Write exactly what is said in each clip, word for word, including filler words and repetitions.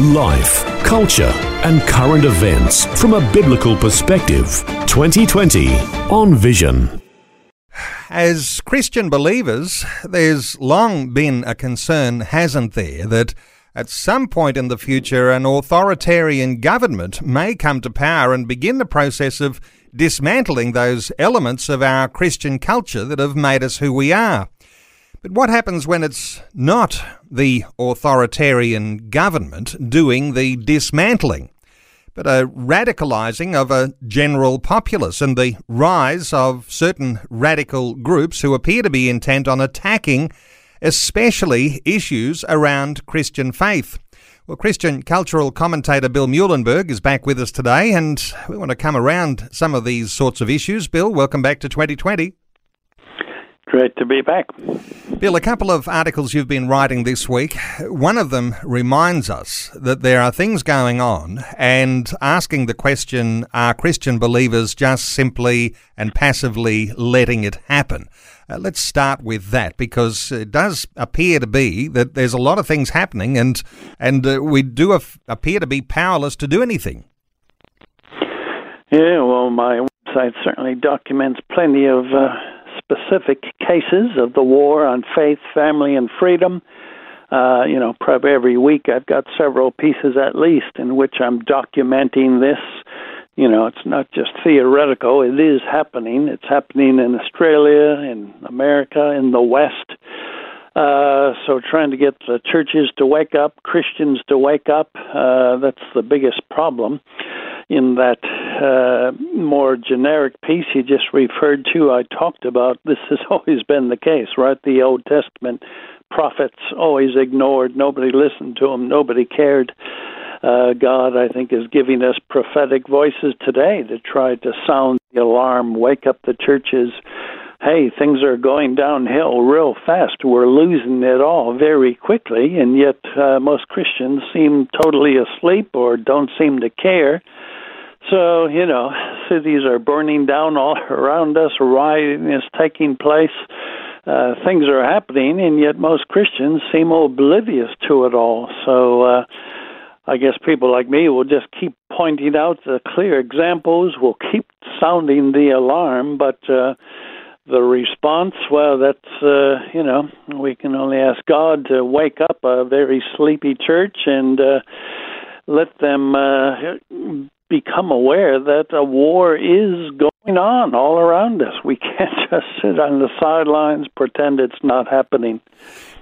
Life, culture, and current events from a biblical perspective. twenty twenty on Vision. As Christian believers, there's long been a concern, hasn't there, that at some point in the future an authoritarian government may come to power and begin the process of dismantling those elements of our Christian culture that have made us who we are. But what happens when it's not the authoritarian government doing the dismantling, but a radicalising of a general populace and the rise of certain radical groups who appear to be intent on attacking, especially issues around Christian faith? Well, Christian cultural commentator Bill Muhlenberg is back with us today, and we want to come around some of these sorts of issues. Bill, welcome back to twenty twenty. Great to be back. Bill, a couple of articles you've been writing this week. One of them reminds us that there are things going on, and asking the question, are Christian believers just simply and passively letting it happen? Uh, let's start with that, because it does appear to be that there's a lot of things happening, and, and uh, we do af- appear to be powerless to do anything. Yeah, well, my website certainly documents plenty of... Uh specific cases of the war on faith, family, and freedom. Uh, you know, probably every week I've got several pieces at least in which I'm documenting this. You know, it's not just theoretical. It is happening. It's happening in Australia, in America, in the West. Uh, so trying to get the churches to wake up, Christians to wake up, uh, that's the biggest problem. In that uh, more generic piece you just referred to, I talked about this has always been the case, right? The Old Testament prophets always ignored. Nobody listened to them. Nobody cared. Uh, God, I think, is giving us prophetic voices today to try to sound the alarm, wake up the churches. Hey, things are going downhill real fast. We're losing it all very quickly, and yet uh, most Christians seem totally asleep or don't seem to care. So, you know, cities are burning down all around us, rioting is taking place, uh, things are happening, and yet most Christians seem oblivious to it all. So uh, I guess people like me will just keep pointing out the clear examples, will keep sounding the alarm, but uh, the response, well, that's, uh, you know, we can only ask God to wake up a very sleepy church and uh, let them... Uh, become aware that a war is going on all around us. We can't just sit on the sidelines, pretend it's not happening.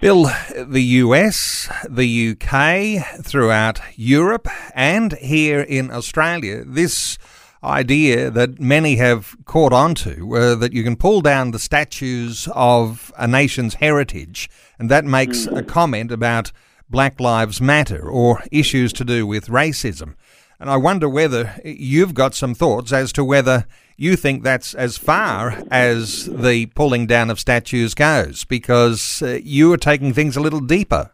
Bill, the U S, the U K, throughout Europe, and here in Australia, this idea that many have caught on to, uh, that you can pull down the statues of a nation's heritage, and that makes mm-hmm. a comment about Black Lives Matter or issues to do with racism. And I wonder whether you've got some thoughts as to whether you think that's as far as the pulling down of statues goes, because uh, you are taking things a little deeper.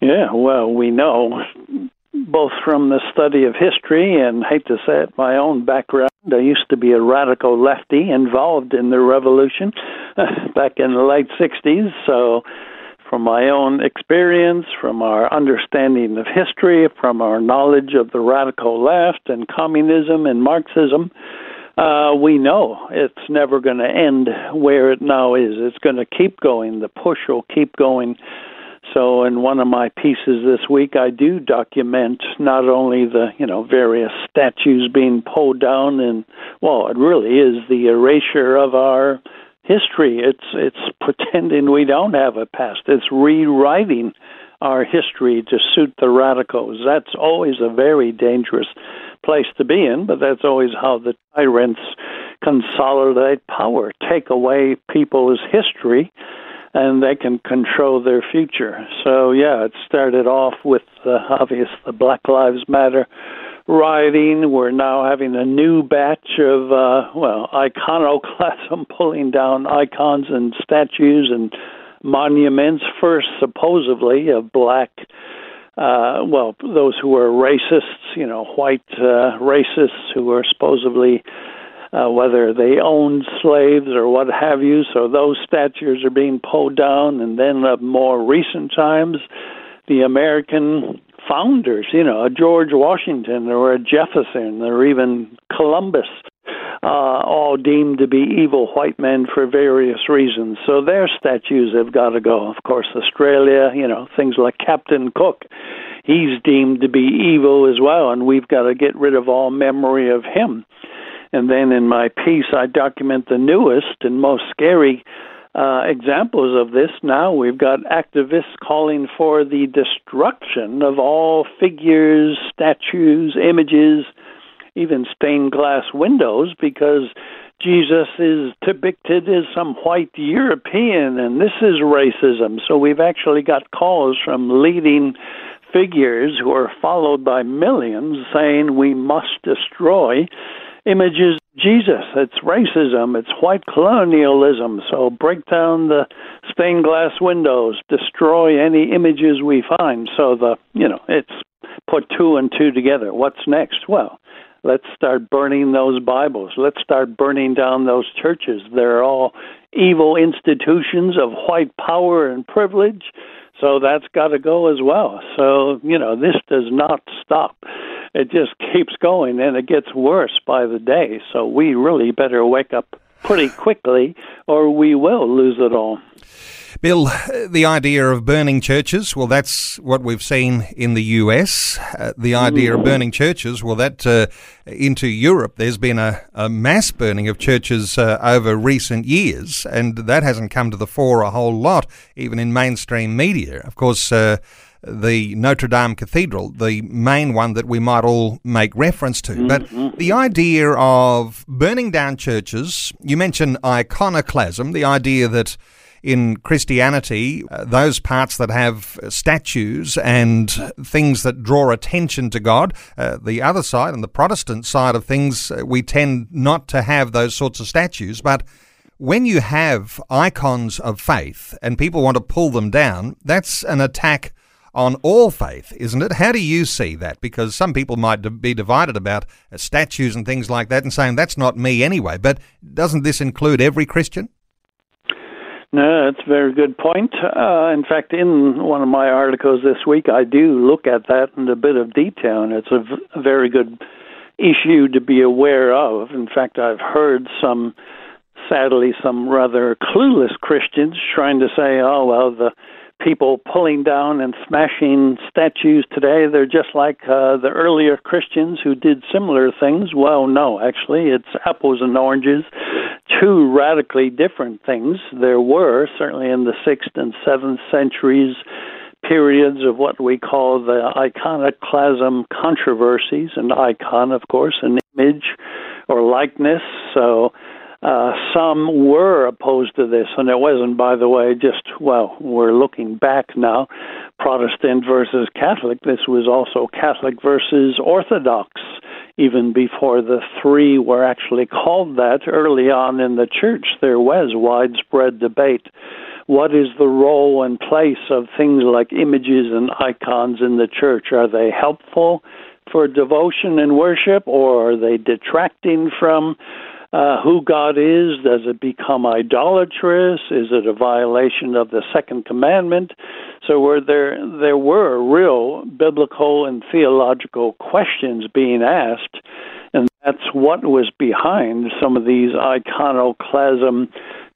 Yeah, well, we know, both from the study of history and, hate to say it, my own background, I used to be a radical lefty involved in the revolution back in the late sixties, so... From my own experience, from our understanding of history, from our knowledge of the radical left and communism and Marxism, uh, we know it's never going to end where it now is. It's going to keep going. The push will keep going. So in one of my pieces this week, I do document not only the, you know, various statues being pulled down and, well, it really is the erasure of our history. It's it's pretending we don't have a past. It's rewriting our history to suit the radicals. That's always a very dangerous place to be in, but that's always how the tyrants consolidate power, take away people's history, and they can control their future. So, yeah, it started off with, uh, obvious, the Black Lives Matter rioting. We're now having a new batch of, uh, well, iconoclasm, pulling down icons and statues and monuments, first supposedly of black, uh, well, those who are racists, you know, white uh, racists who are supposedly, uh, whether they owned slaves or what have you, so those statues are being pulled down. And then of more recent times, the American founders, you know, a George Washington or a Jefferson or even Columbus, uh, all deemed to be evil white men for various reasons. So their statues have got to go. Of course, Australia, you know, things like Captain Cook, he's deemed to be evil as well, and we've got to get rid of all memory of him. And then in my piece, I document the newest and most scary Uh, examples of this. Now we've got activists calling for the destruction of all figures, statues, images, even stained glass windows, because Jesus is depicted as some white European, and this is racism. So we've actually got calls from leading figures who are followed by millions saying we must destroy images of Jesus. It's racism. It's white colonialism. So break down the stained glass windows. Destroy any images we find. So the you know it's put two and two together. What's next? Well, let's start burning those Bibles. Let's start burning down those churches. They're all evil institutions of white power and privilege. So that's got to go as well. So, you know, this does not stop. It just keeps going, and it gets worse by the day. So we really better wake up pretty quickly, or we will lose it all. Bill, the idea of burning churches, well, that's what we've seen in the U S. Uh, the idea of burning churches, well, that uh, into Europe, there's been a, a mass burning of churches uh, over recent years, and that hasn't come to the fore a whole lot, even in mainstream media. Of course, uh, the Notre Dame Cathedral, the main one that we might all make reference to. But the idea of burning down churches, you mentioned iconoclasm, the idea that in Christianity, uh, those parts that have statues and things that draw attention to God, uh, the other side and the Protestant side of things, uh, we tend not to have those sorts of statues. But when you have icons of faith and people want to pull them down, that's an attack on all faith, isn't it? How do you see that? Because some people might be divided about uh, statues and things like that and saying, that's not me anyway. But doesn't this include every Christian? No, that's a very good point. Uh, in fact, in one of my articles this week, I do look at that in a bit of detail, and it's a, v- a very good issue to be aware of. In fact, I've heard some, sadly, some rather clueless Christians trying to say, oh, well, the people pulling down and smashing statues today, they're just like uh, the earlier Christians who did similar things. Well, no, actually, it's apples and oranges, two radically different things. There were, certainly in the sixth and seventh centuries, periods of what we call the iconoclasm controversies, an icon, of course, an image or likeness, so Uh, some were opposed to this, and it wasn't, by the way, just, well, we're looking back now, Protestant versus Catholic. This was also Catholic versus Orthodox, even before the three were actually called that. Early on in the church, there was widespread debate. What is the role and place of things like images and icons in the church? Are they helpful for devotion and worship, or are they detracting from Uh, who God is? Does it become idolatrous? Is it a violation of the Second Commandment? So were there there were real biblical and theological questions being asked, and that's what was behind some of these iconoclasm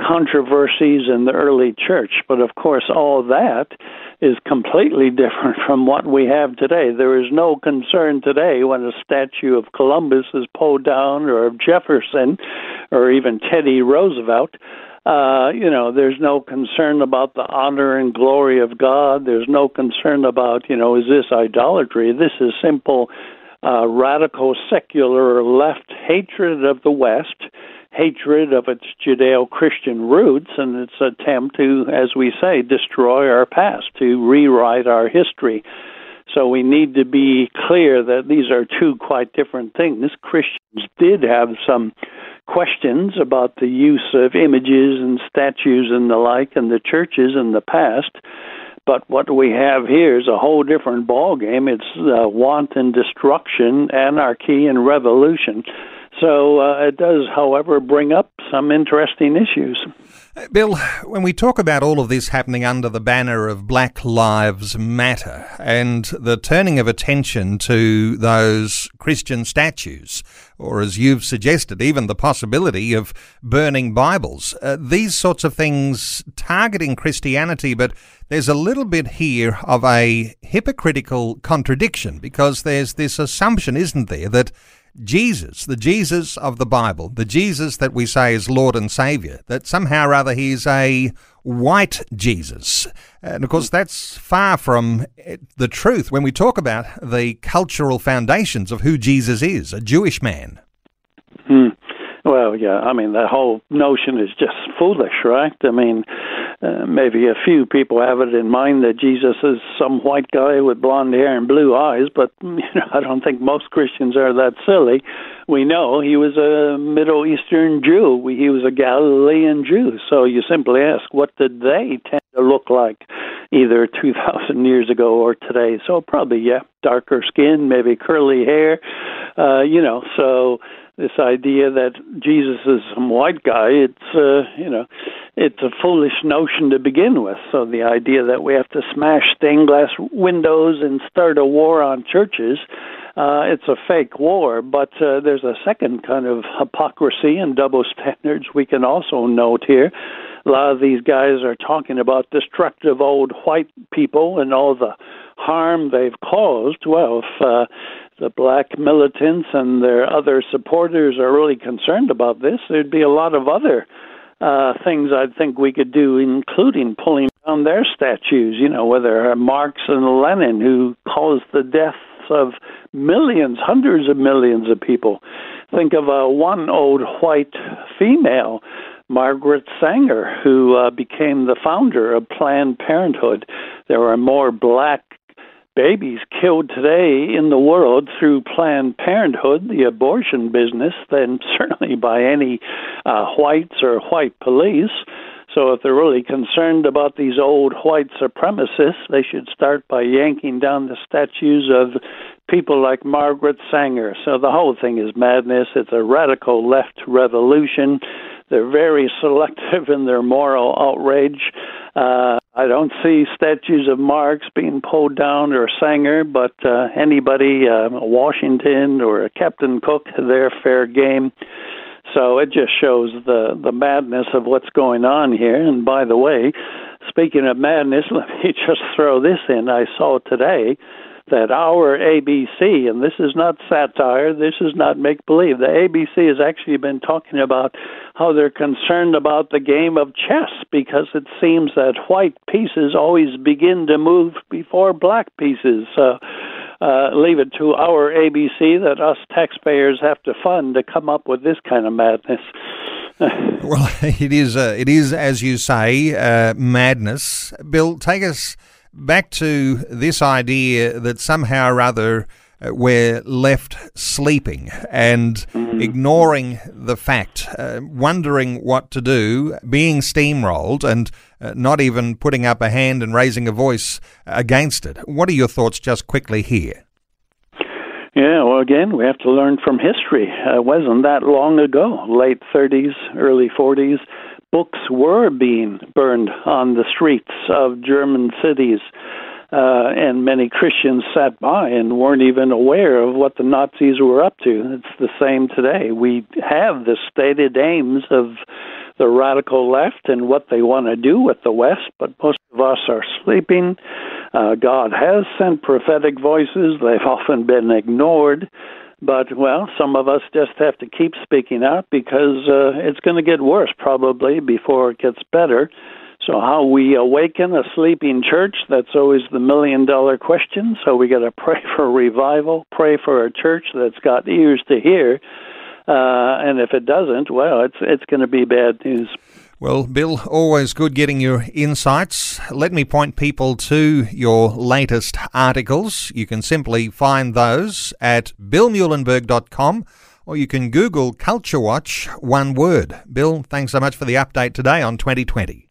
controversies in the early church. But of course, all that is completely different from what we have today. There is no concern today when a statue of Columbus is pulled down, or of Jefferson, or even Teddy Roosevelt. Uh, you know, there's no concern about the honor and glory of God. There's no concern about, you know, is this idolatry? This is simple, uh, radical, secular left hatred of the West, hatred of its Judeo-Christian roots, and its attempt to, as we say, destroy our past, to rewrite our history. So we need to be clear that these are two quite different things. Christians did have some questions about the use of images and statues and the like in the churches in the past, but what we have here is a whole different ballgame. It's uh, wanton destruction, anarchy, and revolution. So uh, it does, however, bring up some interesting issues. Bill, when we talk about all of this happening under the banner of Black Lives Matter and the turning of attention to those Christian statues, or as you've suggested, even the possibility of burning Bibles, uh, these sorts of things targeting Christianity, but there's a little bit here of a hypocritical contradiction, because there's this assumption, isn't there, that Jesus, the Jesus of the Bible, the Jesus that we say is Lord and Saviour, that somehow or other he's a white Jesus. And of course that's far from the truth when we talk about the cultural foundations of who Jesus is, a Jewish man. Hmm. Well, yeah, I mean, the whole notion is just foolish, right? I mean, uh, maybe a few people have it in mind that Jesus is some white guy with blonde hair and blue eyes, but you know, I don't think most Christians are that silly. We know he was a Middle Eastern Jew. He was a Galilean Jew. So you simply ask, what did they tend to look like either two thousand years ago or today? So probably, yeah, darker skin, maybe curly hair, uh, you know, so... This idea that Jesus is some white guy, it's, uh, you know, it's a foolish notion to begin with. So the idea that we have to smash stained glass windows and start a war on churches, uh, it's a fake war. But uh, there's a second kind of hypocrisy and double standards we can also note here. A lot of these guys are talking about destructive old white people and all the harm they've caused. Well, if uh, the black militants and their other supporters are really concerned about this, there'd be a lot of other uh, things I think we could do, including pulling down their statues, you know, whether Marx and Lenin, who caused the deaths of millions, hundreds of millions of people. Think of uh, one old white female, Margaret Sanger, who uh, became the founder of Planned Parenthood. There are more black babies killed today in the world through Planned Parenthood, the abortion business, than certainly by any uh, whites or white police. So if they're really concerned about these old white supremacists, they should start by yanking down the statues of people like Margaret Sanger. So the whole thing is madness. It's a radical left revolution. They're very selective in their moral outrage. Uh, I don't see statues of Marx being pulled down or Sanger, but uh, anybody, uh, Washington or Captain Cook, they're fair game. So it just shows the, the madness of what's going on here. And by the way, speaking of madness, let me just throw this in. I saw today that our A B C, and this is not satire, this is not make-believe, the A B C has actually been talking about how they're concerned about the game of chess because it seems that white pieces always begin to move before black pieces. So Uh, leave it to our A B C that us taxpayers have to fund to come up with this kind of madness. Well, it is, uh, it is, as you say, uh, madness. Bill, take us back to this idea that somehow or other uh, we're left sleeping and mm-hmm. ignoring the fact, uh, wondering what to do, being steamrolled and Uh, not even putting up a hand and raising a voice against it. What are your thoughts just quickly here? Yeah, well, again, we have to learn from history. Uh, it wasn't that long ago, late thirties, early forties, books were being burned on the streets of German cities, uh, and many Christians sat by and weren't even aware of what the Nazis were up to. It's the same today. We have the stated aims of the radical left and what they want to do with the West, but most of us are sleeping. Uh, God has sent prophetic voices. They've often been ignored. But, well, some of us just have to keep speaking out because uh, it's going to get worse probably before it gets better. So how we awaken a sleeping church, that's always the million-dollar question. So we got to pray for revival, pray for a church that's got ears to hear. Uh, and if it doesn't, well, it's it's going to be bad news. Well, Bill, always good getting your insights. Let me point people to your latest articles. You can simply find those at Bill Muhlenberg dot com, or you can Google Culture Watch, one word. Bill, thanks so much for the update today on twenty twenty.